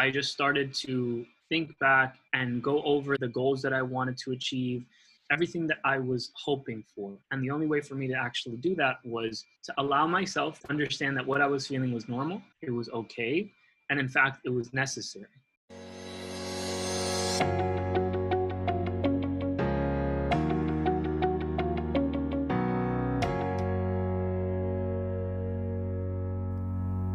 I just started to think back and go over the goals that I wanted to achieve, everything that I was hoping for. And the only way for me to actually do that was to allow myself to understand that what I was feeling was normal, it was okay, and in fact, it was necessary.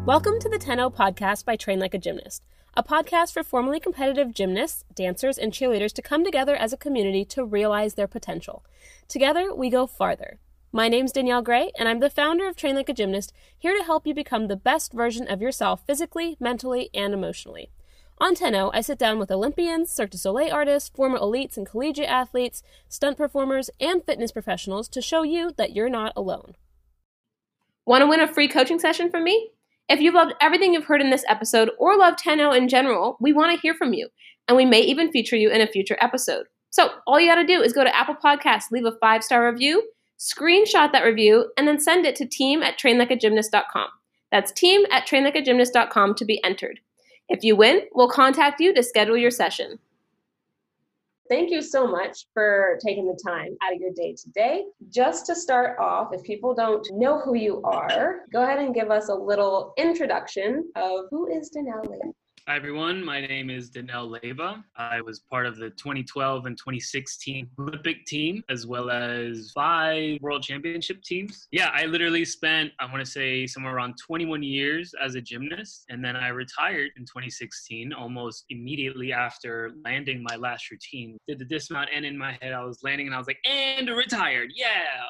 Welcome to the Tenno Podcast by Train Like a Gymnast, a podcast for formerly competitive gymnasts, dancers, and cheerleaders to come together as a community to realize their potential. Together, we go farther. My name's Danielle Gray, and I'm the founder of Train Like a Gymnast, here to help you become the best version of yourself physically, mentally, and emotionally. On Tenno, I sit down with Olympians, Cirque du Soleil artists, former elites and collegiate athletes, stunt performers, and fitness professionals to show you that you're not alone. Want to win a free coaching session from me? If you've loved everything you've heard in this episode or love Tenno in general, we want to hear from you, and we may even feature you in a future episode. So all you got to do is go to Apple Podcasts, leave a 5-star review, screenshot that review, and then send it to team@trainlikeagymnast.com. That's team@trainlikeagymnast.com to be entered. If you win, we'll contact you to schedule your session. Thank you so much for taking the time out of your day today. Just to start off, if people don't know who you are, go ahead and give us a little introduction of who is Danell Leyva. Hi, everyone. My name is Danell Leyva. I was part of the 2012 and 2016 Olympic team, as well as 5 World Championship teams. Yeah, I literally spent, I want to say, somewhere around 21 years as a gymnast. And then I retired in 2016, almost immediately after landing my last routine. Did the dismount, and in my head, I was landing, and I was like, and retired. Yeah.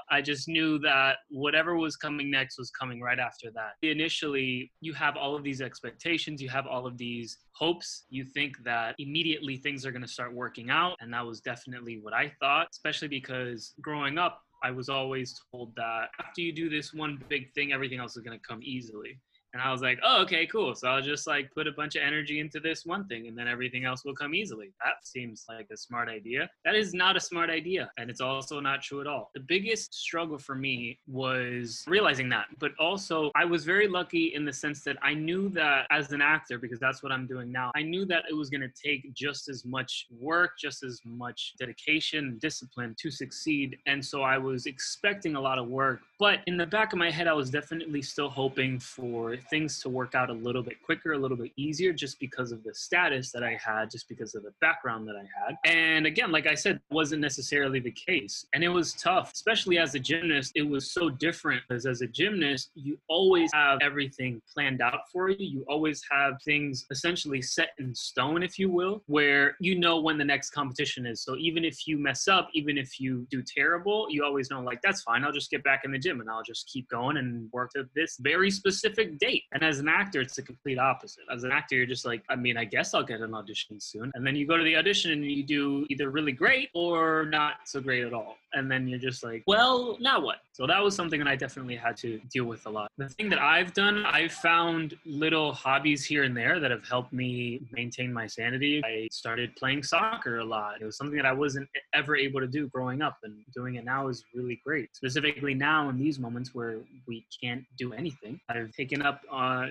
I just knew that whatever was coming next was coming right after that. Initially, you have all of these expectations. You have all of these hopes. You think that immediately things are going to start working out. And that was definitely what I thought, especially because growing up, I was always told that after you do this one big thing, everything else is going to come easily. And I was like, oh, okay, cool. So I'll just like put a bunch of energy into this one thing and then everything else will come easily. That seems like a smart idea. That is not a smart idea. And it's also not true at all. The biggest struggle for me was realizing that. But also I was very lucky in the sense that I knew that as an actor, because that's what I'm doing now, I knew that it was going to take just as much work, just as much dedication and discipline to succeed. And so I was expecting a lot of work. But in the back of my head, I was definitely still hoping for things to work out a little bit quicker, a little bit easier, just because of the status that I had, just because of the background that I had. And again, like I said, wasn't necessarily the case. And it was tough, especially as a gymnast. It was so different because as a gymnast, you always have everything planned out for you. You always have things essentially set in stone, if you will, where you know when the next competition is. So even if you mess up, even if you do terrible, you always know, like, that's fine. I'll just get back in the gym and I'll just keep going and work at this very specific date. And as an actor, it's the complete opposite. As an actor, you're just like, I mean, I guess I'll get an audition soon. And then you go to the audition and you do either really great or not so great at all. And then you're just like, well, now what? So that was something that I definitely had to deal with a lot. The thing that I've done, I've found little hobbies here and there that have helped me maintain my sanity. I started playing soccer a lot. It was something that I wasn't ever able to do growing up, and doing it now is really great. Specifically now in these moments where we can't do anything, I've taken up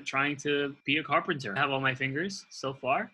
trying to be a carpenter. I have all my fingers so far.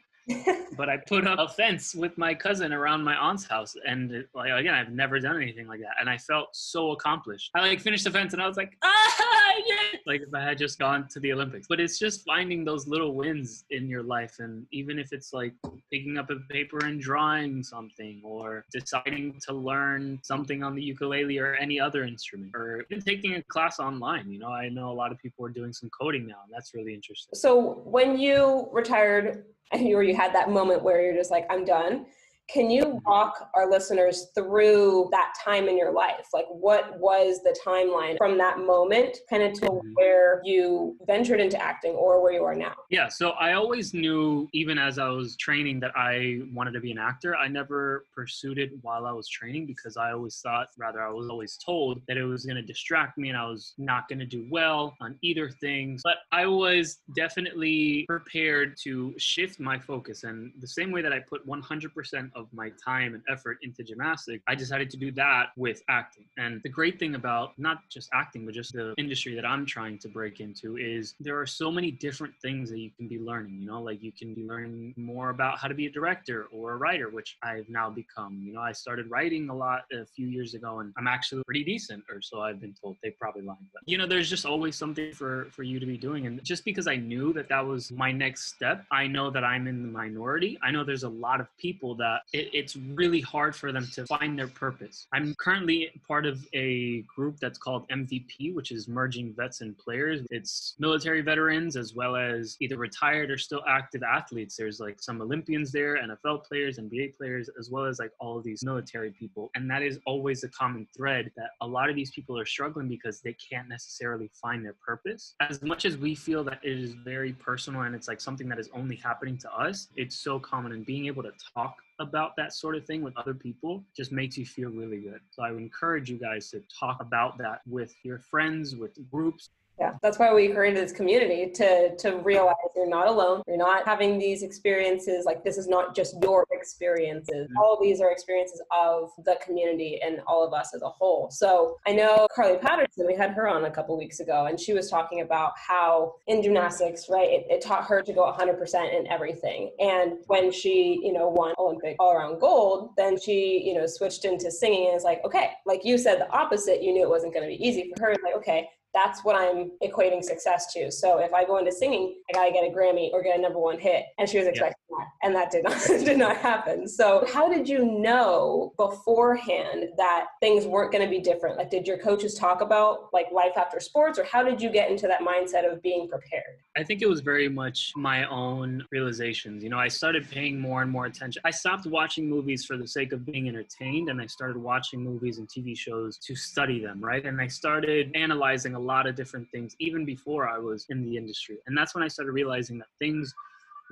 But I put up a fence with my cousin around my aunt's house. And like, again, I've never done anything like that. And I felt so accomplished. I like finished the fence and I was like, ah, yeah! Like if I had just gone to the Olympics. But it's just finding those little wins in your life. And even if it's like picking up a paper and drawing something, or deciding to learn something on the ukulele or any other instrument, or even taking a class online. You know, I know a lot of people are doing some coding now, and that's really interesting. So when you retired, you had that moment where you're just like, I'm done. Can you walk our listeners through that time in your life? Like, what was the timeline from that moment kind of to where you ventured into acting or where you are now? Yeah, so I always knew, even as I was training, that I wanted to be an actor. I never pursued it while I was training because I always thought, rather, I was always told that it was going to distract me and I was not going to do well on either thing. But I was definitely prepared to shift my focus. And the same way that I put 100% of my time and effort into gymnastics, I decided to do that with acting. And the great thing about not just acting, but just the industry that I'm trying to break into is there are so many different things that you can be learning, you know, like you can be learning more about how to be a director or a writer, which I've now become. You know, I started writing a lot a few years ago and I'm actually pretty decent, or so I've been told. They probably lied. But, you know, there's just always something for you to be doing. And just because I knew that that was my next step, I know that I'm in the minority. I know there's a lot of people that it's really hard for them to find their purpose. I'm currently part of a group that's called MVP, which is Merging Vets and Players. It's military veterans as well as either retired or still active athletes. There's like some Olympians there, NFL players, NBA players, as well as like all of these military people. And that is always the common thread, that a lot of these people are struggling because they can't necessarily find their purpose. As much as we feel that it is very personal and it's like something that is only happening to us, it's so common, and being able to talk about that sort of thing with other people just makes you feel really good. So I would encourage you guys to talk about that with your friends, with groups. Yeah, that's why we created this community, to realize you're not alone. You're not having these experiences, like this is not just your experiences. Mm-hmm. All of these are experiences of the community and all of us as a whole. So I know Carly Patterson, we had her on a couple weeks ago, and she was talking about how in gymnastics, right, it taught her to go 100% in everything. And when she, you know, won Olympic all-around gold, then she, you know, switched into singing, and it's like, okay, like you said the opposite, you knew it wasn't going to be easy for her. It's like, okay, that's what I'm equating success to. So if I go into singing, I gotta get a Grammy or get a number one hit. And she was expecting that. And that did not happen. So how did you know beforehand that things weren't going to be different? Like, did your coaches talk about like life after sports, or how did you get into that mindset of being prepared? I think it was very much my own realizations. You know, I started paying more and more attention. I stopped watching movies for the sake of being entertained, and I started watching movies and TV shows to study them, right? And I started analyzing a lot of different things even before I was in the industry. And that's when I started realizing that things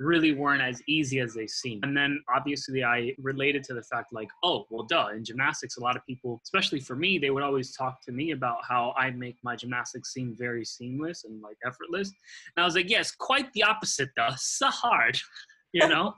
really weren't as easy as they seem. And then obviously I related to the fact like, oh, well, duh, in gymnastics, a lot of people, especially for me, they would always talk to me about how I make my gymnastics seem very seamless and like effortless. And I was like, yes, quite the opposite though, so hard, you know?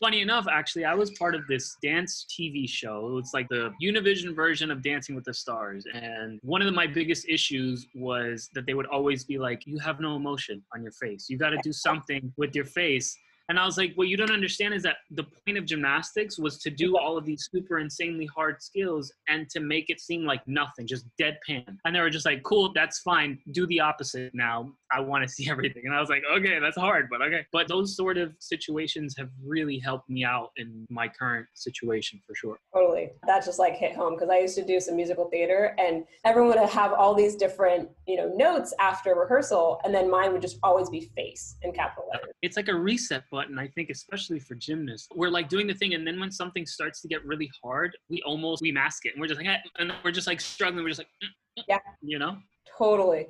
Funny enough, actually, I was part of this dance TV show. It's like the Univision version of Dancing with the Stars. And one of my biggest issues was that they would always be like, you have no emotion on your face. You got to do something with your face. And I was like, what you don't understand is that the point of gymnastics was to do all of these super insanely hard skills and to make it seem like nothing, just deadpan. And they were just like, cool, that's fine. Do the opposite now. I want to see everything. And I was like, okay, that's hard, but okay. But those sort of situations have really helped me out in my current situation for sure. Totally. That just like hit home, because I used to do some musical theater and everyone would have all these different, you know, notes after rehearsal. And then mine would just always be face in capital letters. It's like a reset button, I think, especially for gymnasts. We're like doing the thing, and then when something starts to get really hard, we mask it, and we're just like, hey, and we're just like struggling. We're just like, yeah, you know? Totally.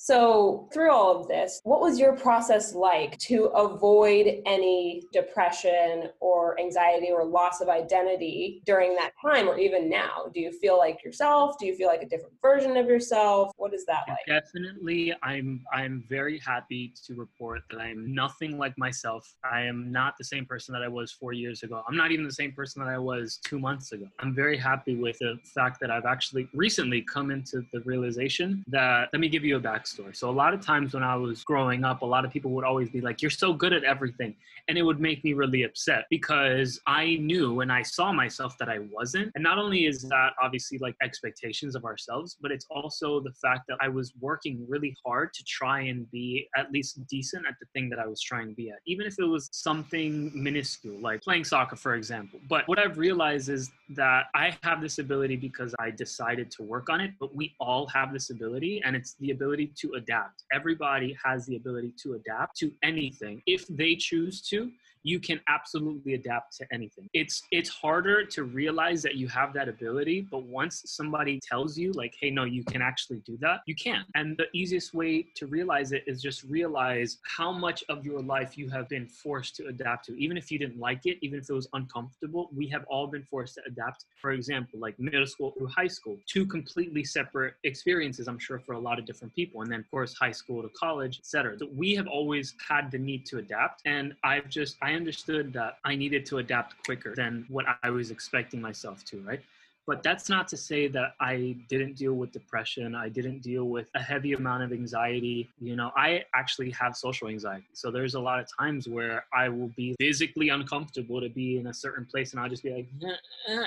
So through all of this, what was your process like to avoid any depression or anxiety or loss of identity during that time, or even now? Do you feel like yourself? Do you feel like a different version of yourself? What is that like? Definitely. I'm very happy to report that I am nothing like myself. I am not the same person that I was 4 years ago. I'm not even the same person that I was 2 months ago. I'm very happy with the fact that I've actually recently come into the realization that, let me give you a backstory. So a lot of times when I was growing up, a lot of people would always be like, you're so good at everything. And it would make me really upset, because I knew and I saw myself that I wasn't. And not only is that obviously like expectations of ourselves, but it's also the fact that I was working really hard to try and be at least decent at the thing that I was trying to be at, even if it was something minuscule, like playing soccer, for example. But what I've realized is that I have this ability because I decided to work on it, but we all have this ability, and it's the ability to adapt. Everybody has the ability to adapt to anything. If they choose to, you can absolutely adapt to anything. It's harder to realize that you have that ability, but once somebody tells you like, hey, no, you can actually do that, you can. And the easiest way to realize it is just realize how much of your life you have been forced to adapt to. Even if you didn't like it, even if it was uncomfortable, we have all been forced to adapt. For example, like middle school through high school, two completely separate experiences, I'm sure, for a lot of different people. And then of course, high school to college, et cetera. So we have always had the need to adapt. And I've just, I understood that I needed to adapt quicker than what I was expecting myself to, right? But that's not to say that I didn't deal with depression. I didn't deal with a heavy amount of anxiety. You know, I actually have social anxiety. So there's a lot of times where I will be physically uncomfortable to be in a certain place and I'll just be like,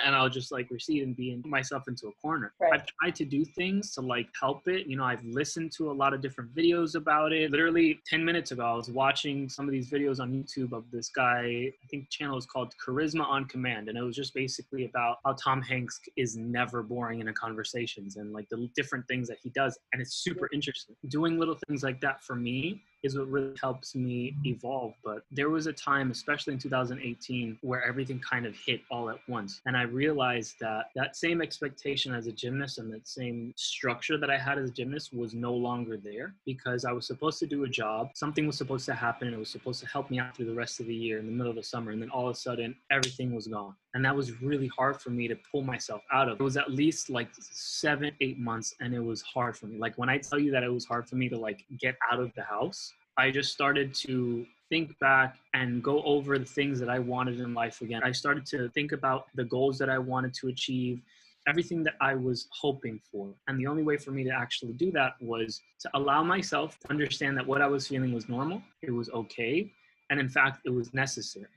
and I'll just like recede and be in myself into a corner. Right. I've tried to do things to like help it. You know, I've listened to a lot of different videos about it. Literally 10 minutes ago, I was watching some of these videos on YouTube of this guy, I think the channel is called Charisma on Command. And it was just basically about how Tom Hanks is never boring in a conversations and like the different things that he does. And it's super interesting. Doing little things like that for me is what really helps me evolve. But there was a time, especially in 2018, where everything kind of hit all at once. And I realized that that same expectation as a gymnast and that same structure that I had as a gymnast was no longer there, because I was supposed to do a job, something was supposed to happen, and it was supposed to help me out through the rest of the year in the middle of the summer. And then all of a sudden, everything was gone. And that was really hard for me to pull myself out of. It was at least like 7-8 months, and it was hard for me. Like when I tell you that it was hard for me to like get out of the house, I just started to think back and go over the things that I wanted in life again. I started to think about the goals that I wanted to achieve, everything that I was hoping for. And the only way for me to actually do that was to allow myself to understand that what I was feeling was normal, it was okay, and in fact, it was necessary.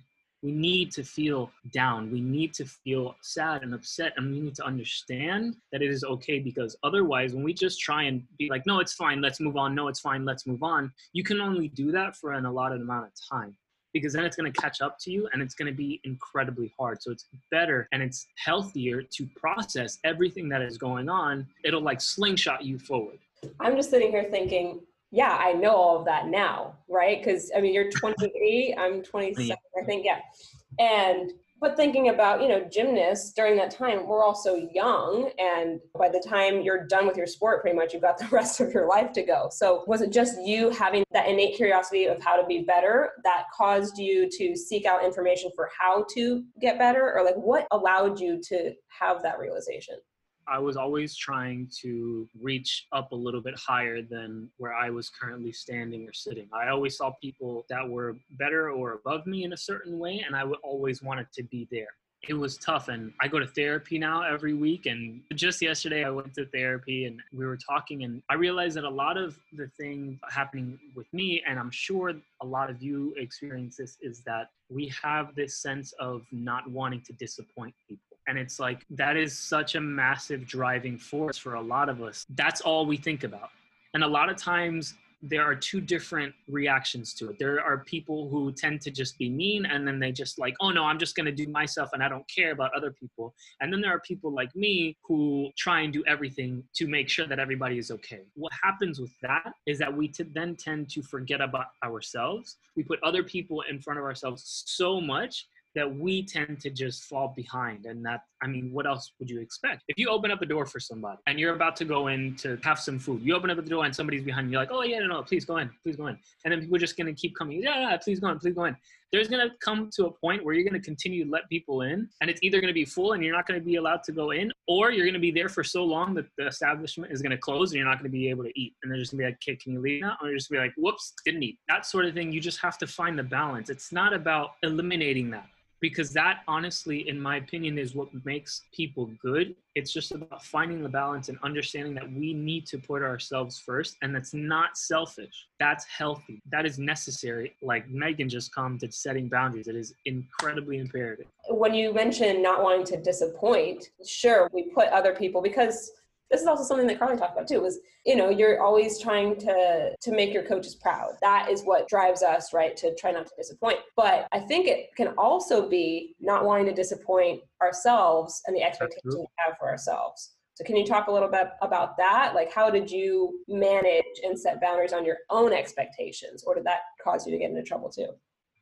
We need to feel down. We need to feel sad and upset. And we need to understand that it is okay, because otherwise, when we just try and be like, no, it's fine, let's move on. No, it's fine, let's move on. You can only do that for an allotted amount of time, because then it's going to catch up to you and it's going to be incredibly hard. So it's better and it's healthier to process everything that is going on. It'll like slingshot you forward. I'm just sitting here thinking, yeah, I know all of that now, right? Because I mean, you're 28, I'm 27, I think, yeah. And, but thinking about, you know, gymnasts during that time, we're also young. And by the time you're done with your sport, pretty much, you've got the rest of your life to go. So was it just you having that innate curiosity of how to be better that caused you to seek out information for how to get better? Or like, what allowed you to have that realization? I was always trying to reach up a little bit higher than where I was currently standing or sitting. I always saw people that were better or above me in a certain way, and I would always want it to be there. It was tough, and I go to therapy now every week, and just yesterday I went to therapy and we were talking, and I realized that a lot of the things happening with me, and I'm sure a lot of you experience this, is that we have this sense of not wanting to disappoint people. And it's like, that is such a massive driving force for a lot of us. That's all we think about. And a lot of times there are two different reactions to it. There are people who tend to just be mean, and then they just like, oh no, I'm just going to do myself and I don't care about other people. And then there are people like me who try and do everything to make sure that everybody is okay. What happens with that is that we then tend to forget about ourselves. We put other people in front of ourselves so much that we tend to just fall behind. And that, I mean, what else would you expect? If you open up a door for somebody and you're about to go in to have some food, you open up the door and somebody's behind you, you're like, oh yeah, no, please go in, please go in. And then people are just gonna keep coming, yeah, please go in, please go in. There's gonna come to a point where you're gonna continue to let people in, and it's either gonna be full and you're not gonna be allowed to go in, or you're gonna be there for so long that the establishment is gonna close and you're not gonna be able to eat. And they're just gonna be like, okay, can you leave now? Or you're just gonna be like, whoops, didn't eat. That sort of thing, you just have to find the balance. It's not about eliminating that, because that, honestly, in my opinion, is what makes people good. It's just about finding the balance and understanding that we need to put ourselves first. And that's not selfish. That's healthy. That is necessary. Like Megan just commented, setting boundaries. It is incredibly imperative. When you mention not wanting to disappoint, sure, we put other people, because this is also something that Carly talked about too, was, you know, you're always trying to make your coaches proud. That is what drives us, right? To try not to disappoint. But I think it can also be not wanting to disappoint ourselves and the expectations we have for ourselves. So can you talk a little bit about that? Like, how did you manage and set boundaries on your own expectations? Or did that cause you to get into trouble too?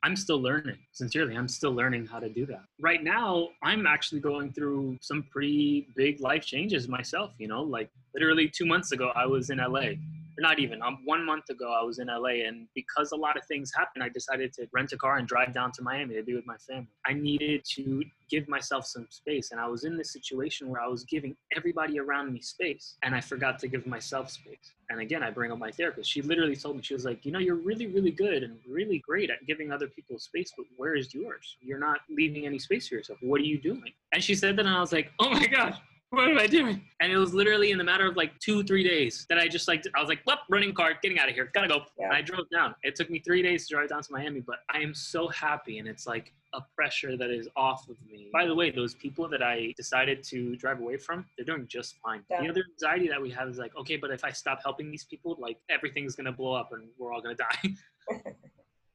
I'm still learning. Sincerely, I'm still learning how to do that. Right now, I'm actually going through some pretty big life changes myself, you know, like literally 2 months ago, I was in LA Not even. 1 month ago, I was in LA, and because a lot of things happened, I decided to rent a car and drive down to Miami to be with my family. I needed to give myself some space, and I was in this situation where I was giving everybody around me space, and I forgot to give myself space. And again, I bring up my therapist. She literally told me, she was like, you know, you're really, really good and really great at giving other people space, but where is yours? You're not leaving any space for yourself. What are you doing? And she said that, and I was like, oh my gosh. What am I doing? And it was literally in the matter of like 2-3 days that I just like, I was like, well, running card, getting out of here. Gotta go. Yeah. And I drove down. It took me 3 days to drive down to Miami, but I am so happy. And it's like a pressure that is off of me. By the way, those people that I decided to drive away from, they're doing just fine. Yeah. The other anxiety that we have is like, okay, but if I stop helping these people, like everything's going to blow up and we're all going to die.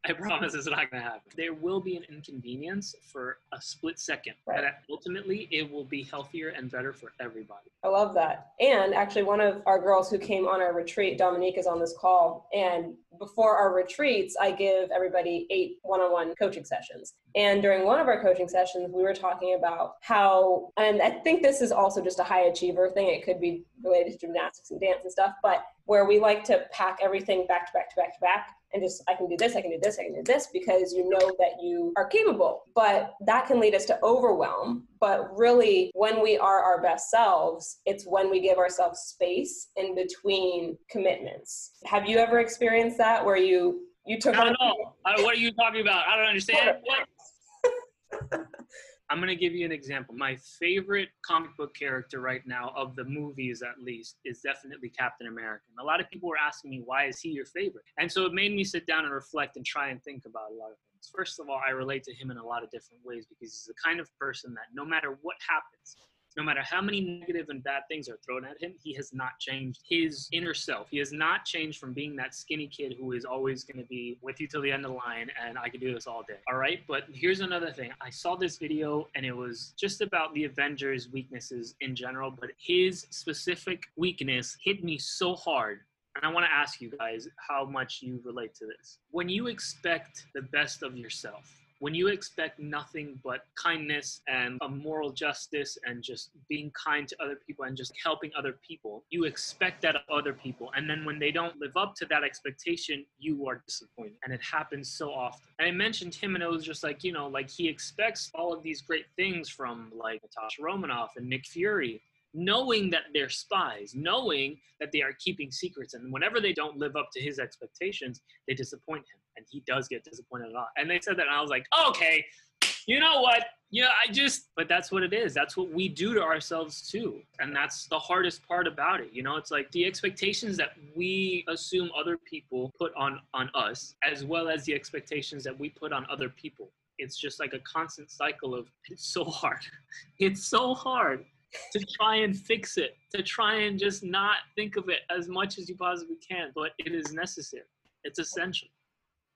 I promise it's not going to happen. There will be an inconvenience for a split second, right. But ultimately it will be healthier and better for everybody. I love that. And actually one of our girls who came on our retreat, Dominique, is on this call. And before our retreats, I give everybody 8 one-on-one coaching sessions. And during one of our coaching sessions, we were talking about how, and I think this is also just a high achiever thing. It could be related to gymnastics and dance and stuff, but where we like to pack everything back to back to back to back. And just, I can do this, I can do this, I can do this, because you know that you are capable. But that can lead us to overwhelm. But really, when we are our best selves, it's when we give ourselves space in between commitments. Have you ever experienced that where you took... Not at all. What are you talking about? I don't understand. What? I'm going to give you an example. My favorite comic book character right now, of the movies at least, is definitely Captain America. And a lot of people were asking me, why is he your favorite? And so it made me sit down and reflect and try and think about a lot of things. First of all, I relate to him in a lot of different ways because he's the kind of person that no matter what happens, no matter how many negative and bad things are thrown at him, he has not changed his inner self. He has not changed from being that skinny kid who is always going to be with you till the end of the line and I can do this all day. All right. But here's another thing. I saw this video and it was just about the Avengers' weaknesses in general, but his specific weakness hit me so hard. And I want to ask you guys how much you relate to this. When you expect the best of yourself, when you expect nothing but kindness and a moral justice and just being kind to other people and just helping other people, you expect that of other people. And then when they don't live up to that expectation, you are disappointed. And it happens so often. And I mentioned him and it was just like, you know, like he expects all of these great things from like Natasha Romanoff and Nick Fury, knowing that they're spies, knowing that they are keeping secrets. And whenever they don't live up to his expectations, they disappoint him. And he does get disappointed a lot. And they said that, and I was like, okay, you know what? Yeah, but that's what it is. That's what we do to ourselves too. And that's the hardest part about it. You know, it's like the expectations that we assume other people put on us, as well as the expectations that we put on other people. It's just like a constant cycle of, it's so hard. It's so hard to try and fix it, to try and just not think of it as much as you possibly can, but it is necessary. It's essential.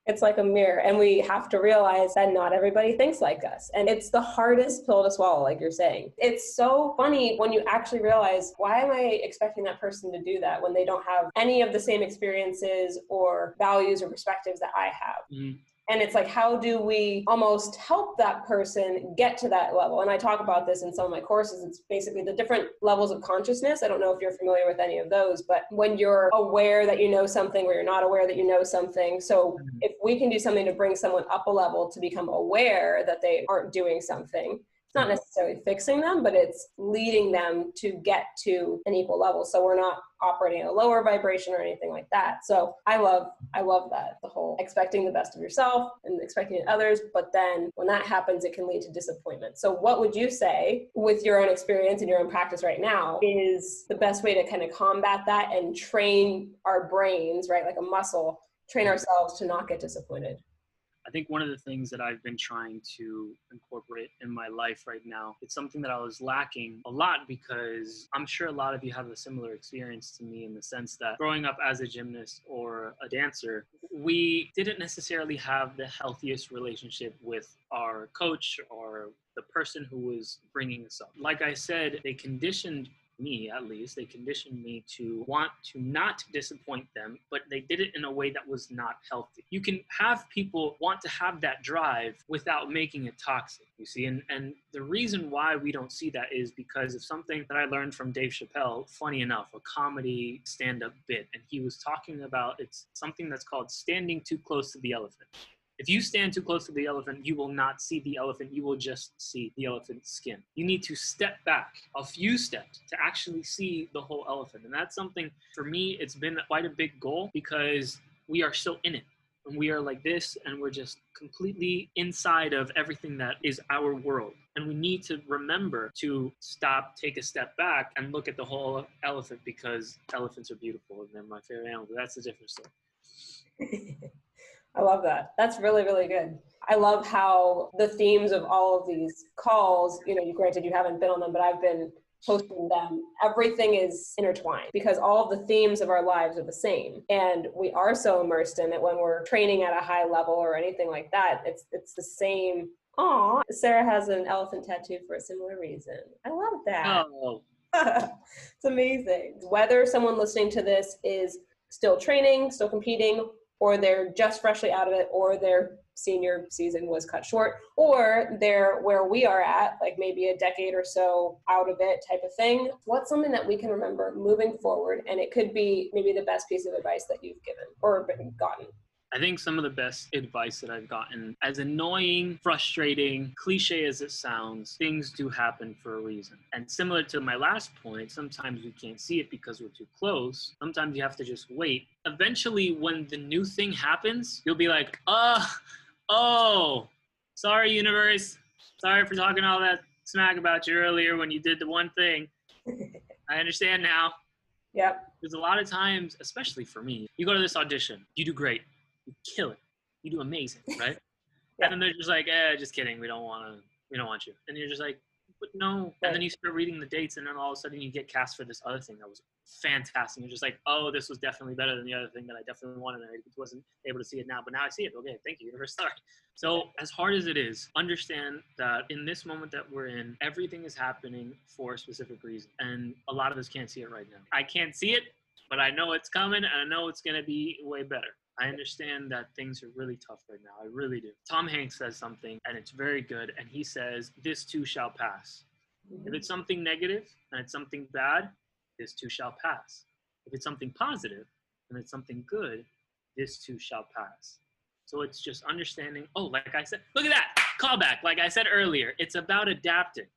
It's like a mirror, and we have to realize that not everybody thinks like us. And it's the hardest pill to swallow, like you're saying. It's so funny when you actually realize, why am I expecting that person to do that when they don't have any of the same experiences or values or perspectives that I have? Mm-hmm. And it's like, how do we almost help that person get to that level? And I talk about this in some of my courses. It's basically the different levels of consciousness. I don't know if you're familiar with any of those, but when you're aware that you know something or you're not aware that you know something. So if we can do something to bring someone up a level to become aware that they aren't doing something, it's not necessarily fixing them, but it's leading them to get to an equal level. So we're not operating at a lower vibration or anything like that. So I love that, the whole expecting the best of yourself and expecting others. But then when that happens, it can lead to disappointment. So what would you say, with your own experience and your own practice right now, is the best way to kind of combat that and train our brains, right? Like a muscle, train ourselves to not get disappointed. I think one of the things that I've been trying to incorporate in my life right now, it's something that I was lacking a lot, because I'm sure a lot of you have a similar experience to me in the sense that growing up as a gymnast or a dancer, we didn't necessarily have the healthiest relationship with our coach or the person who was bringing us up. Like I said, they conditioned me at least, they conditioned me to want to not disappoint them, but they did it in a way that was not healthy. You can have people want to have that drive without making it toxic, you see. And the reason why we don't see that is because of something that I learned from Dave Chappelle, funny enough, a comedy stand-up bit. And he was talking about, it's something that's called standing too close to the elephant. If you stand too close to the elephant, you will not see the elephant. You will just see the elephant's skin. You need to step back a few steps to actually see the whole elephant. And that's something, for me, it's been quite a big goal because we are so in it. And we are like this, and we're just completely inside of everything that is our world. And we need to remember to stop, take a step back, and look at the whole elephant, because elephants are beautiful, and they're my favorite animal. That's the difference. I love that. That's really, really good. I love how the themes of all of these calls, you know, granted you haven't been on them, but I've been posting them. Everything is intertwined because all of the themes of our lives are the same. And we are so immersed in it when we're training at a high level or anything like that. It's the same. Aw, Sarah has an elephant tattoo for a similar reason. I love that. Oh. It's amazing. Whether someone listening to this is still training, still competing, or they're just freshly out of it, or their senior season was cut short, or they're where we are at, like maybe a decade or so out of it type of thing. What's something that we can remember moving forward? And it could be maybe the best piece of advice that you've given or gotten. I think some of the best advice that I've gotten, as annoying, frustrating, cliche as it sounds, things do happen for a reason. And similar to my last point, sometimes we can't see it because we're too close. Sometimes you have to just wait. Eventually, when the new thing happens, you'll be like, oh, sorry, universe. Sorry for talking all that smack about you earlier when you did the one thing. I understand now. Yep. There's a lot of times, especially for me, you go to this audition, you do great. You kill it. You do amazing, right? Yeah. And then they're just like, just kidding. We don't want you. And you're just like, but no. Right. And then you start reading the dates, and then all of a sudden you get cast for this other thing that was fantastic. You're just like, oh, this was definitely better than the other thing that I definitely wanted. I wasn't able to see it now, but now I see it. Okay, thank you, universe. Sorry. So as hard as it is, understand that in this moment that we're in, everything is happening for a specific reason. And a lot of us can't see it right now. I can't see it, but I know it's coming, and I know it's going to be way better. I understand that things are really tough right now. I really do. Tom Hanks says something, and it's very good. And he says, this too shall pass. Mm-hmm. If it's something negative and it's something bad, this too shall pass. If it's something positive and it's something good, this too shall pass. So it's just understanding, oh, like I said, look at that, callback. Like I said earlier, it's about adapting.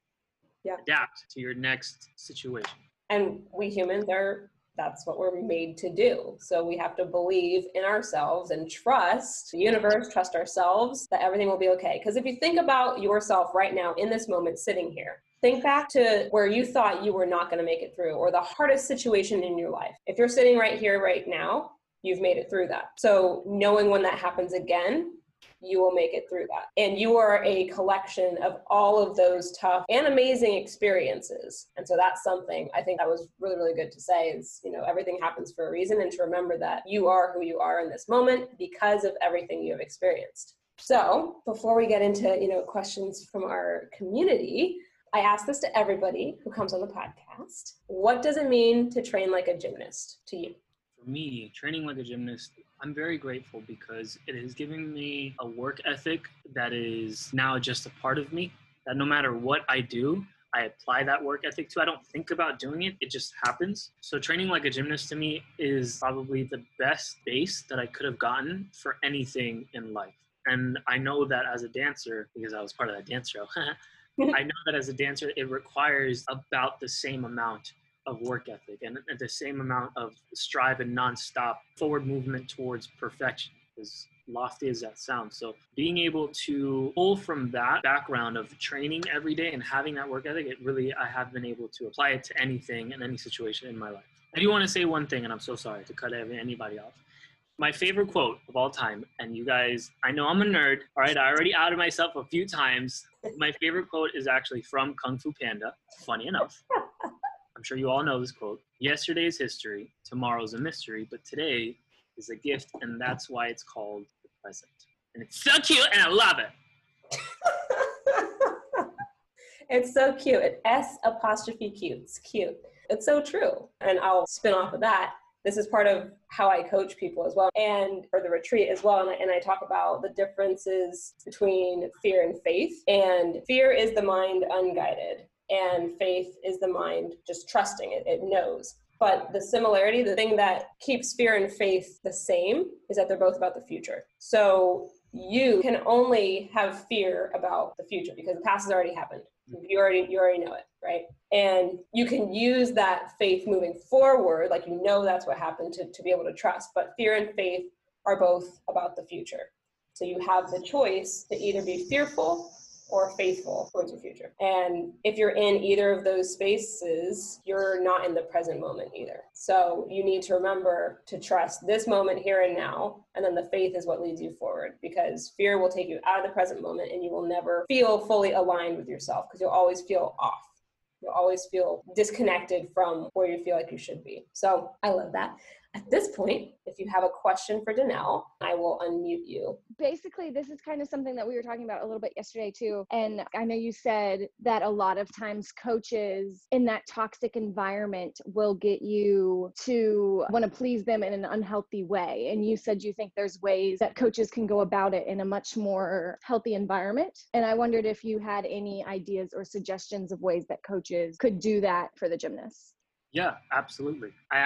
Yeah. Adapt to your next situation. And we humans are... That's what we're made to do. So we have to believe in ourselves and trust the universe, trust ourselves, that everything will be okay. Because if you think about yourself right now in this moment sitting here, think back to where you thought you were not going to make it through or the hardest situation in your life. If you're sitting right here right now, you've made it through that. So knowing when that happens again, you will make it through that. And you are a collection of all of those tough and amazing experiences. And so that's something I think that was really, really good to say is, you know, everything happens for a reason, and to remember that you are who you are in this moment because of everything you have experienced. So before we get into, you know, questions from our community, I ask this to everybody who comes on the podcast. What does it mean to train like a gymnast to you? For me, training like a gymnast, I'm very grateful because it has given me a work ethic that is now just a part of me, that no matter what I do, I apply that work ethic to. I don't think about doing it. It just happens. So training like a gymnast to me is probably the best base that I could have gotten for anything in life. And I know that as a dancer, because I was part of that dance show, I know that as a dancer, it requires about the same amount of work ethic and the same amount of strive and nonstop forward movement towards perfection, as lofty as that sounds. So being able to pull from that background of training every day and having that work ethic, I have been able to apply it to anything and any situation in my life. I do want to say one thing, and I'm so sorry to cut anybody off. My favorite quote of all time, and you guys, I know I'm a nerd, all right? I already outed myself a few times. My favorite quote is actually from Kung Fu Panda, funny enough. I'm sure you all know this quote. Yesterday is history, tomorrow's a mystery, but today is a gift, and that's why it's called the present. And it's so cute, and I love it. It's so cute. It's S apostrophe cute. It's cute. It's so true. And I'll spin off of that. This is part of how I coach people as well, and for the retreat as well. And I talk about the differences between fear and faith. And fear is the mind unguided, and faith is the mind just trusting it. It knows. But the similarity, the thing that keeps fear and faith the same, is that they're both about the future. So you can only have fear about the future because the past has already happened. You already know it, right? And you can use that faith moving forward, like you know that's what happened, to be able to trust. But fear and faith are both about the future. So you have the choice to either be fearful or faithful towards your future. And if you're in either of those spaces, you're not in the present moment either. So you need to remember to trust this moment here and now, and then the faith is what leads you forward, because fear will take you out of the present moment and you will never feel fully aligned with yourself because you'll always feel off. You'll always feel disconnected from where you feel like you should be. So I love that. At this point, if you have a question for Danell, I will unmute you. Basically, this is kind of something that we were talking about a little bit yesterday too. And I know you said that a lot of times coaches in that toxic environment will get you to want to please them in an unhealthy way. And you said you think there's ways that coaches can go about it in a much more healthy environment. And I wondered if you had any ideas or suggestions of ways that coaches could do that for the gymnasts. Yeah, absolutely. I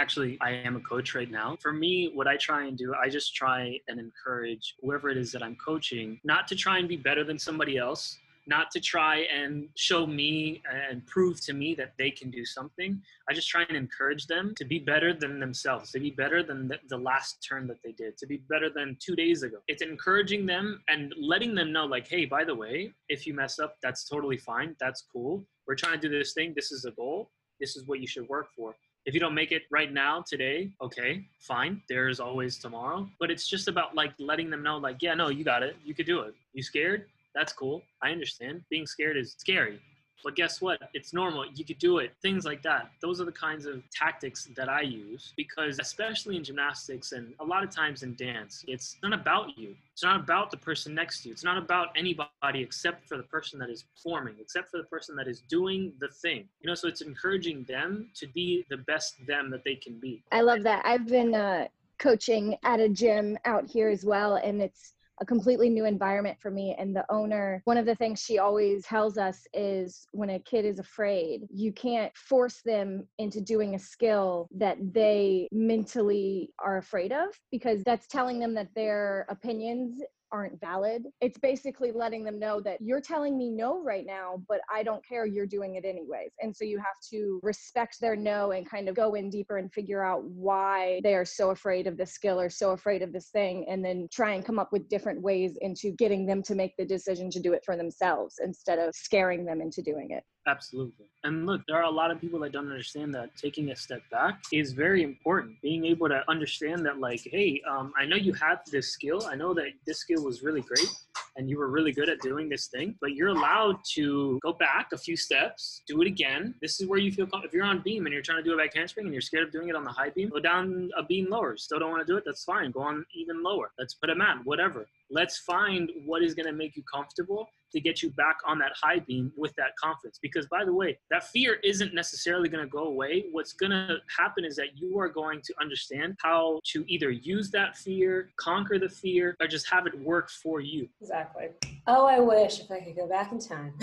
am a coach right now. For me, what I try and do, I just try and encourage whoever it is that I'm coaching, not to try and be better than somebody else, not to try and show me and prove to me that they can do something. I just try and encourage them to be better than themselves, to be better than the last turn that they did, to be better than 2 days ago. It's encouraging them and letting them know, like, hey, by the way, if you mess up, that's totally fine. That's cool. We're trying to do this thing. This is a goal. This is what you should work for. If you don't make it right now, today, okay, fine. There is always tomorrow. But it's just about like letting them know, like, yeah, no, you got it. You could do it. You scared? That's cool. I understand. Being scared is scary. But guess what? It's normal. You could do it. Things like that. Those are the kinds of tactics that I use, because especially in gymnastics and a lot of times in dance, it's not about you. It's not about the person next to you. It's not about anybody except for the person that is performing, except for the person that is doing the thing. You know, so it's encouraging them to be the best them that they can be. I love that. I've been coaching at a gym out here as well, and it's a completely new environment for me. And the owner, one of the things she always tells us is when a kid is afraid, you can't force them into doing a skill that they mentally are afraid of, because that's telling them that their opinions aren't valid. It's basically letting them know that you're telling me no right now, but I don't care, you're doing it anyways. And so you have to respect their no and kind of go in deeper and figure out why they are so afraid of this skill or so afraid of this thing, and then try and come up with different ways into getting them to make the decision to do it for themselves instead of scaring them into doing it. Absolutely. And look, there are a lot of people that don't understand that taking a step back is very important. Being able to understand that, like, hey, I know you have this skill. I know that this skill was really great and you were really good at doing this thing, but you're allowed to go back a few steps, do it again. This is where you feel if you're on beam and you're trying to do a back handspring and you're scared of doing it on the high beam, go down a beam lower. Still don't want to do it? That's fine. Go on even lower. Let's put a mat, whatever. Let's find what is going to make you comfortable to get you back on that high beam with that confidence. Because by the way, that fear isn't necessarily going to go away. What's going to happen is that you are going to understand how to either use that fear, conquer the fear, or just have it work for you. Exactly. Oh, I wish if I could go back in time.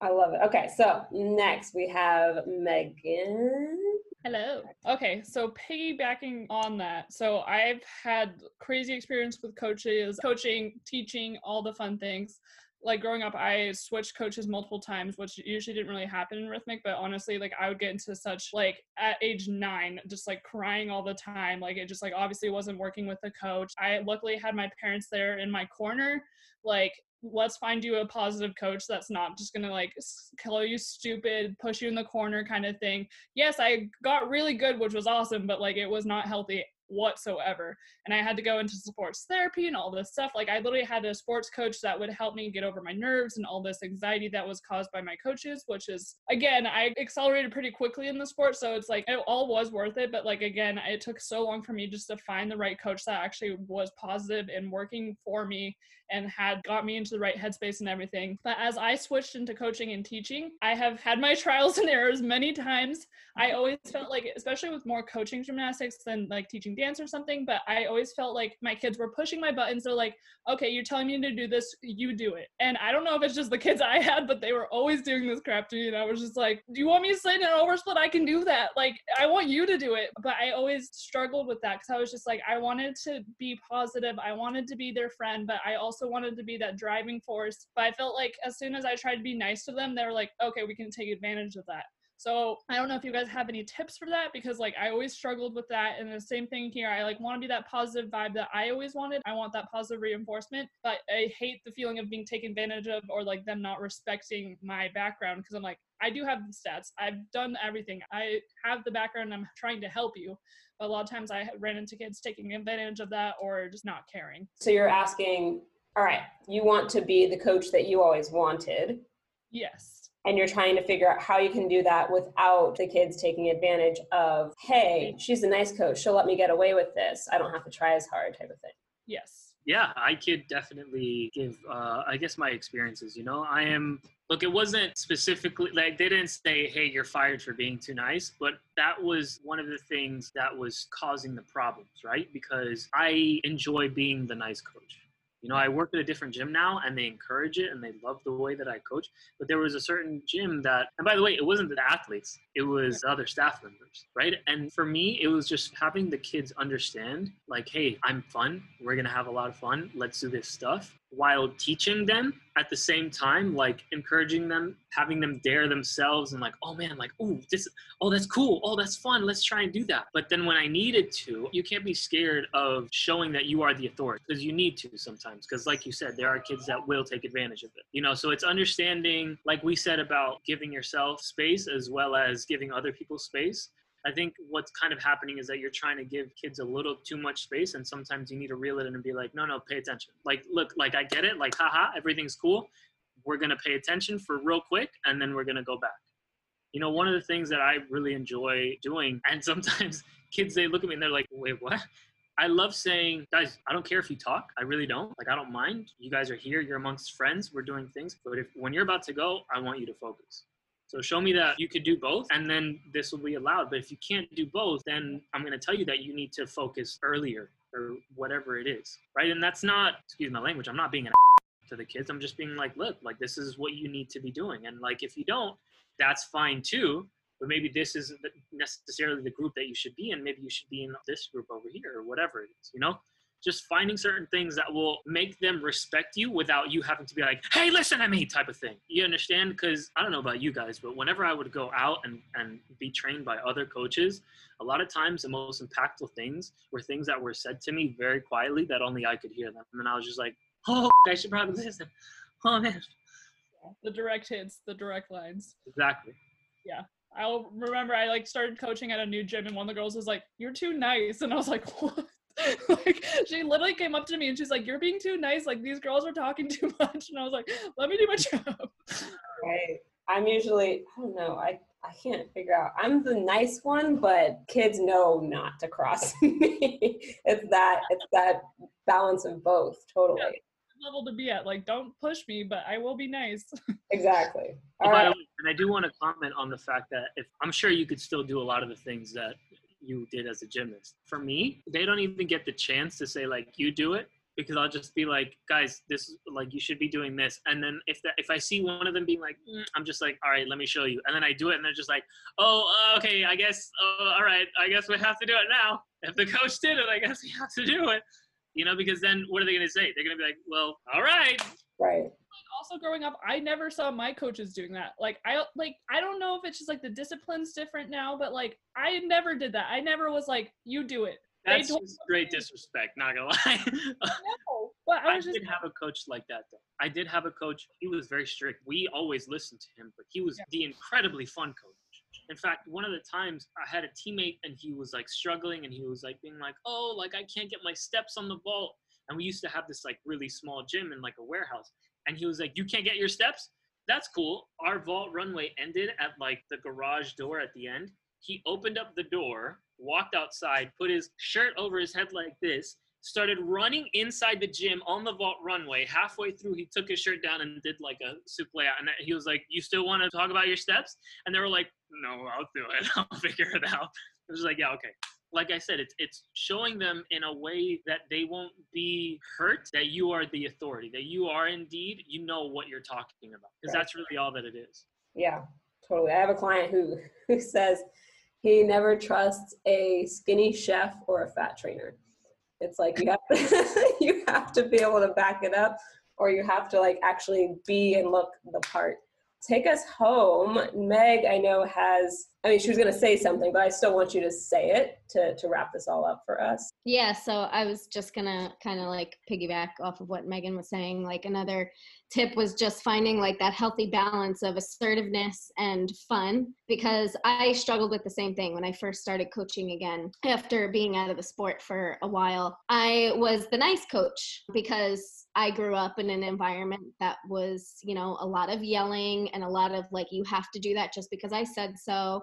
I love it. Okay, so next we have Megan. Hello. Okay, so piggybacking on that, so I've had crazy experience with coaches, coaching, teaching, all the fun things. Like growing up, I switched coaches multiple times, which usually didn't really happen in rhythmic, but honestly, like I would get into such, like at age 9, just like crying all the time. Like it just like obviously wasn't working with the coach. I luckily had my parents there in my corner, like, let's find you a positive coach that's not just gonna like call you stupid, push you in the corner kind of thing. Yes, I got really good, which was awesome, but like it was not healthy whatsoever. And I had to go into sports therapy and all this stuff. Like, I literally had a sports coach that would help me get over my nerves and all this anxiety that was caused by my coaches, which is, again, I accelerated pretty quickly in the sport. So it's like, it all was worth it. But like, again, it took so long for me just to find the right coach that actually was positive and working for me and had got me into the right headspace and everything. But as I switched into coaching and teaching, I have had my trials and errors many times. I always felt like, especially with more coaching gymnastics than like teaching dance or something, but I always felt like my kids were pushing my buttons. They're like, okay, you're telling me to do this, you do it. And I don't know if it's just the kids I had, but they were always doing this crap to me. And I was just like, do you want me to sit in an oversplit? I can do that. Like, I want you to do it. But I always struggled with that because I was just like, I wanted to be positive. I wanted to be their friend, but I also wanted to be that driving force. But I felt like as soon as I tried to be nice to them, they were like, okay, we can take advantage of that. So I don't know if you guys have any tips for that, because like I always struggled with that. And the same thing here. I like want to be that positive vibe that I always wanted. I want that positive reinforcement, but I hate the feeling of being taken advantage of or like them not respecting my background. Cause I'm like, I do have the stats. I've done everything. I have the background. I'm trying to help you. But a lot of times I ran into kids taking advantage of that or just not caring. So you're asking, all right, you want to be the coach that you always wanted. Yes. And you're trying to figure out how you can do that without the kids taking advantage of, hey, she's a nice coach. She'll let me get away with this. I don't have to try as hard type of thing. Yes. Yeah, I could definitely give, I guess, my experiences, you know. I am, look, it wasn't specifically, like, they didn't say, hey, you're fired for being too nice, but that was one of the things that was causing the problems, right? Because I enjoy being the nice coach. You know, I work at a different gym now and they encourage it and they love the way that I coach. But there was a certain gym that, and by the way, it wasn't the athletes, it was the other staff members, right? And for me, it was just having the kids understand like, hey, I'm fun. We're going to have a lot of fun. Let's do this stuff while teaching them at the same time, like encouraging them, having them dare themselves and like, oh man, like, oh, this, oh, that's cool. Oh, that's fun. Let's try and do that. But then when I needed to, you can't be scared of showing that you are the authority because you need to sometimes. Because like you said, there are kids that will take advantage of it, you know? So it's understanding, like we said, about giving yourself space as well as giving other people space. I think what's kind of happening is that you're trying to give kids a little too much space. And sometimes you need to reel it in and be like, no, pay attention. Like, look, like I get it. Like, haha, everything's cool. We're going to pay attention for real quick. And then we're going to go back. You know, one of the things that I really enjoy doing, and sometimes kids, they look at me and they're like, wait, what? I love saying, guys, I don't care if you talk. I really don't. Like, I don't mind. You guys are here. You're amongst friends. We're doing things. But when you're about to go, I want you to focus. So show me that you could do both, and then this will be allowed. But if you can't do both, then I'm going to tell you that you need to focus earlier or whatever it is, right? And that's not, excuse my language, I'm not being an ass to the kids. I'm just being like, look, like this is what you need to be doing. And like, if you don't, that's fine too. But maybe this isn't necessarily the group that you should be in. Maybe you should be in this group over here or whatever it is, you know? Just finding certain things that will make them respect you without you having to be like, hey, listen to me type of thing. You understand? Because I don't know about you guys, but whenever I would go out and be trained by other coaches, a lot of times the most impactful things were things that were said to me very quietly that only I could hear them. And I was just like, oh, I should probably listen. Oh, man. The direct hits, the direct lines. Exactly. Yeah. I'll remember I like started coaching at a new gym and one of the girls was like, you're too nice. And I was like, what? Like she literally came up to me and she's like, you're being too nice, like these girls are talking too much. And I was like, let me do my job. Right. I'm usually, I don't know, I can't figure out, I'm the nice one, but kids know not to cross me. it's that balance of both. Totally. Yeah, level to be at, like, don't push me, but I will be nice. Exactly. All right. And I do want to comment on the fact that if I'm sure you could still do a lot of the things that you did as a gymnast. For me, they don't even get the chance to say like, you do it, because I'll just be like, guys, this, like, you should be doing this. And then if I see one of them being like, I'm just like, all right, let me show you. And then I do it. And they're just like, oh, okay, I guess, all right, I guess we have to do it now. If the coach did it, I guess we have to do it, you know, because then what are they going to say? They're going to be like, well, all right. Right. Also growing up, I never saw my coaches doing that. I don't know if it's just like the discipline's different now, but like I never did that. I never was like, you do it. That's just great disrespect, not gonna lie. No, but I did have a coach like that though. I did have a coach. He was very strict. We always listened to him, but he was the incredibly fun coach. In fact, one of the times I had a teammate and he was like struggling and he was like being like, oh, like I can't get my steps on the vault. And we used to have this like really small gym in like a warehouse. And he was like, you can't get your steps? That's cool. Our vault runway ended at like the garage door at the end. He opened up the door, walked outside, put his shirt over his head like this, started running inside the gym on the vault runway. Halfway through, he took his shirt down and did like a suplex. And he was like, you still want to talk about your steps? And they were like, no, I'll do it. I'll figure it out. I was like, yeah, okay. Like I said, it's showing them in a way that they won't be hurt, that you are the authority, that you are indeed, you know what you're talking about. Because that's really all that it is. Yeah, totally. I have a client who says he never trusts a skinny chef or a fat trainer. It's like you have to, you have to be able to back it up, or you have to like actually be and look the part. Take us home. Meg, I know she was going to say something, but I still want you to say it to wrap this all up for us. Yeah, so I was just going to kind of like piggyback off of what Megan was saying. Like another tip was just finding like that healthy balance of assertiveness and fun, because I struggled with the same thing when I first started coaching again after being out of the sport for a while. I was the nice coach because I grew up in an environment that was, you know, a lot of yelling and a lot of like, you have to do that just because I said so.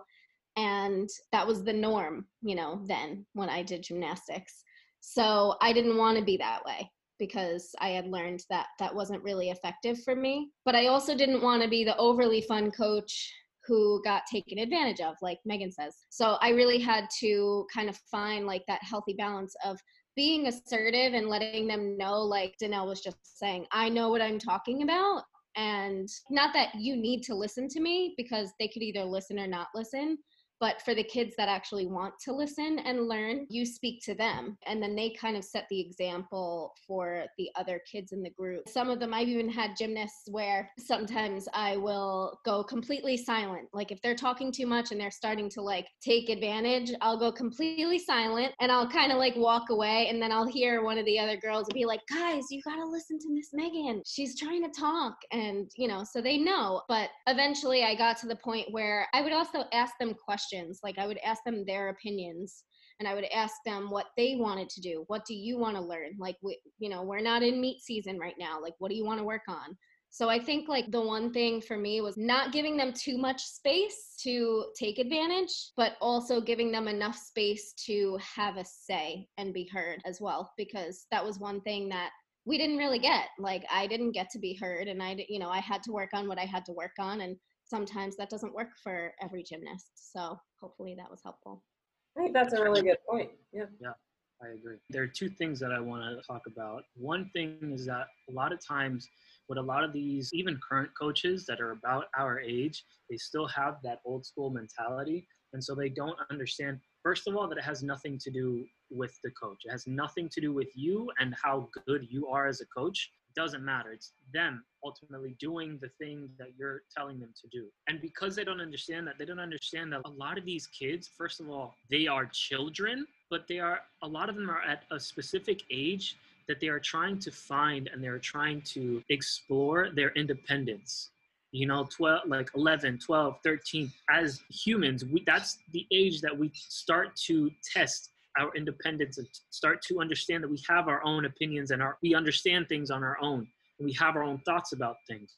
And that was the norm, you know, then when I did gymnastics. So I didn't want to be that way because I had learned that that wasn't really effective for me. But I also didn't want to be the overly fun coach who got taken advantage of, like Megan says. So I really had to kind of find like that healthy balance of being assertive and letting them know, like Danell was just saying, I know what I'm talking about. And not that you need to listen to me, because they could either listen or not listen. But for the kids that actually want to listen and learn, you speak to them. And then they kind of set the example for the other kids in the group. Some of them, I've even had gymnasts where sometimes I will go completely silent. Like if they're talking too much and they're starting to like take advantage, I'll go completely silent and I'll kind of like walk away. And then I'll hear one of the other girls be like, guys, you got to listen to Miss Megan. She's trying to talk. And, you know, so they know. But eventually I got to the point where I would also ask them questions. Like I would ask them their opinions and I would ask them what they wanted to do. What do you want to learn? Like, we're not in meet season right now. Like, what do you want to work on? So I think like the one thing for me was not giving them too much space to take advantage, but also giving them enough space to have a say and be heard as well, because that was one thing that we didn't really get. Like I didn't get to be heard and I had to work on what I had to work on, and sometimes that doesn't work for every gymnast. So hopefully that was helpful. I think that's a really good point. Yeah, I agree. There are two things that I want to talk about. One thing is that a lot of times with a lot of these, even current coaches that are about our age, they still have that old school mentality. And so they don't understand, first of all, that it has nothing to do with the coach. It has nothing to do with you and how good you are as a coach. Doesn't matter. It's them ultimately doing the thing that you're telling them to do. And because they don't understand that a lot of these kids, first of all, they are children, but a lot of them are at a specific age that they are trying to find and they're trying to explore their independence. You know, 11, 12, 13. As humans, that's the age that we start to test our independence and start to understand that we have our own opinions and we understand things on our own. And we have our own thoughts about things.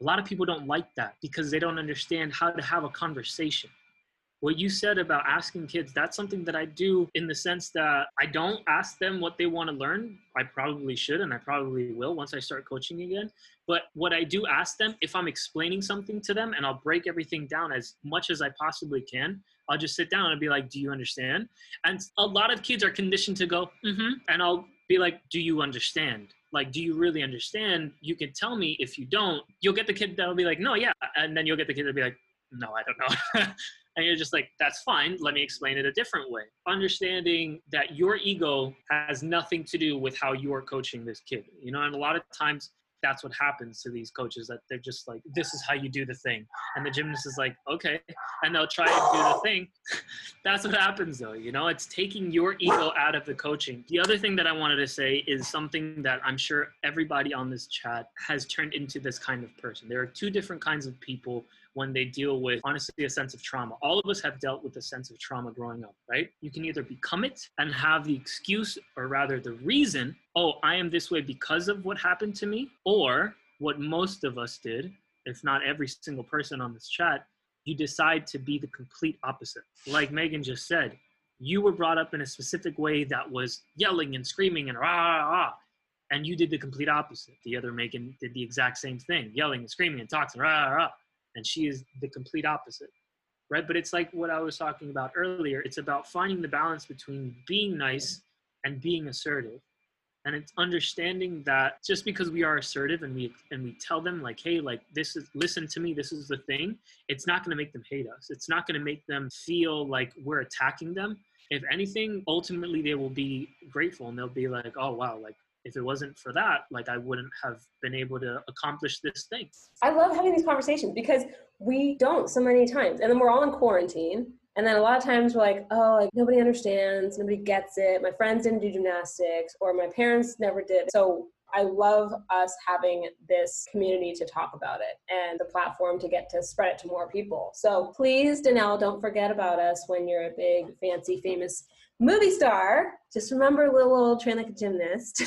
A lot of people don't like that because they don't understand how to have a conversation. What you said about asking kids, that's something that I do in the sense that I don't ask them what they want to learn. I probably should, and I probably will once I start coaching again. But what I do ask them, if I'm explaining something to them, and I'll break everything down as much as I possibly can, I'll just sit down and be like, do you understand? And a lot of kids are conditioned to go, mm-hmm. And I'll be like, do you understand? Like, do you really understand? You can tell me. If you don't, you'll get the kid that'll be like, no, yeah. And then you'll get the kid that'll be like, no, I don't know. And you're just like, that's fine. Let me explain it a different way. Understanding that your ego has nothing to do with how you are coaching this kid. You know, and a lot of times that's what happens to these coaches, that they're just like, this is how you do the thing. And the gymnast is like, okay. And they'll try and do the thing. That's what happens though, you know, it's taking your ego out of the coaching. The other thing that I wanted to say is something that I'm sure everybody on this chat has turned into this kind of person. There are two different kinds of people when they deal with, honestly, a sense of trauma. All of us have dealt with a sense of trauma growing up, right? You can either become it and have the excuse, or rather the reason, oh, I am this way because of what happened to me, or what most of us did, if not every single person on this chat, you decide to be the complete opposite. Like Megan just said, you were brought up in a specific way that was yelling and screaming and rah, rah, and you did the complete opposite. The other Megan did the exact same thing, yelling and screaming and talks and rah, rah. And she is the complete opposite, right? But it's like what I was talking about earlier. It's about finding the balance between being nice and being assertive. And it's understanding that just because we are assertive and we tell them like, hey, like this is, listen to me, this is the thing, it's not going to make them hate us. It's not going to make them feel like we're attacking them. If anything, ultimately they will be grateful and they'll be like, oh, wow, like, if it wasn't for that, like I wouldn't have been able to accomplish this thing. I love having these conversations because we don't so many times. And then we're all in quarantine. And then a lot of times we're like, oh, like nobody understands. Nobody gets it. My friends didn't do gymnastics, or my parents never did. So I love us having this community to talk about it and the platform to get to spread it to more people. So please, Danell, don't forget about us when you're a big, fancy, famous movie star. Just remember little old Train Like a Gymnast.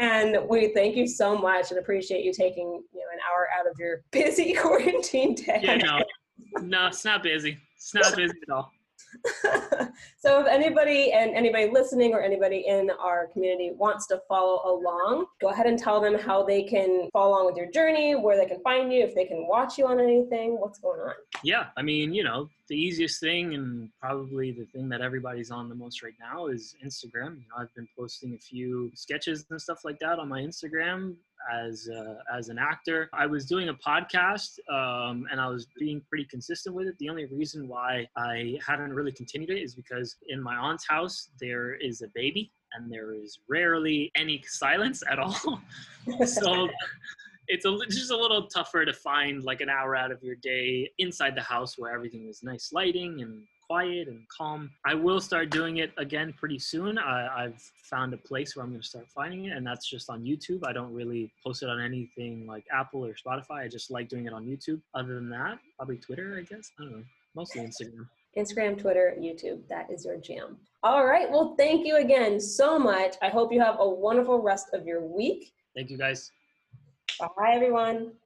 And we thank you so much and appreciate you taking, you know, an hour out of your busy quarantine day. Yeah, no, it's not busy. It's not busy at all. So if anybody listening or anybody in our community wants to follow along, go ahead and tell them how they can follow along with your journey, where they can find you, if they can watch you on anything, what's going on. Yeah, I mean, you know, the easiest thing and probably the thing that everybody's on the most right now is Instagram. You know, I've been posting a few sketches and stuff like that on my Instagram as an actor. I was doing a podcast and I was being pretty consistent with it. The only reason why I haven't really continued it is because in my aunt's house, there is a baby and there is rarely any silence at all. So it's just a little tougher to find like an hour out of your day inside the house where everything is nice lighting and quiet and calm. I will start doing it again pretty soon. I've found a place where I'm going to start finding it, and that's just on YouTube. I don't really post it on anything like Apple or Spotify. I just like doing it on YouTube. Other than that, probably Twitter, I guess. I don't know. Mostly Instagram. Instagram, Twitter, YouTube. That is your jam. All right. Well, thank you again so much. I hope you have a wonderful rest of your week. Thank you, guys. Bye, everyone.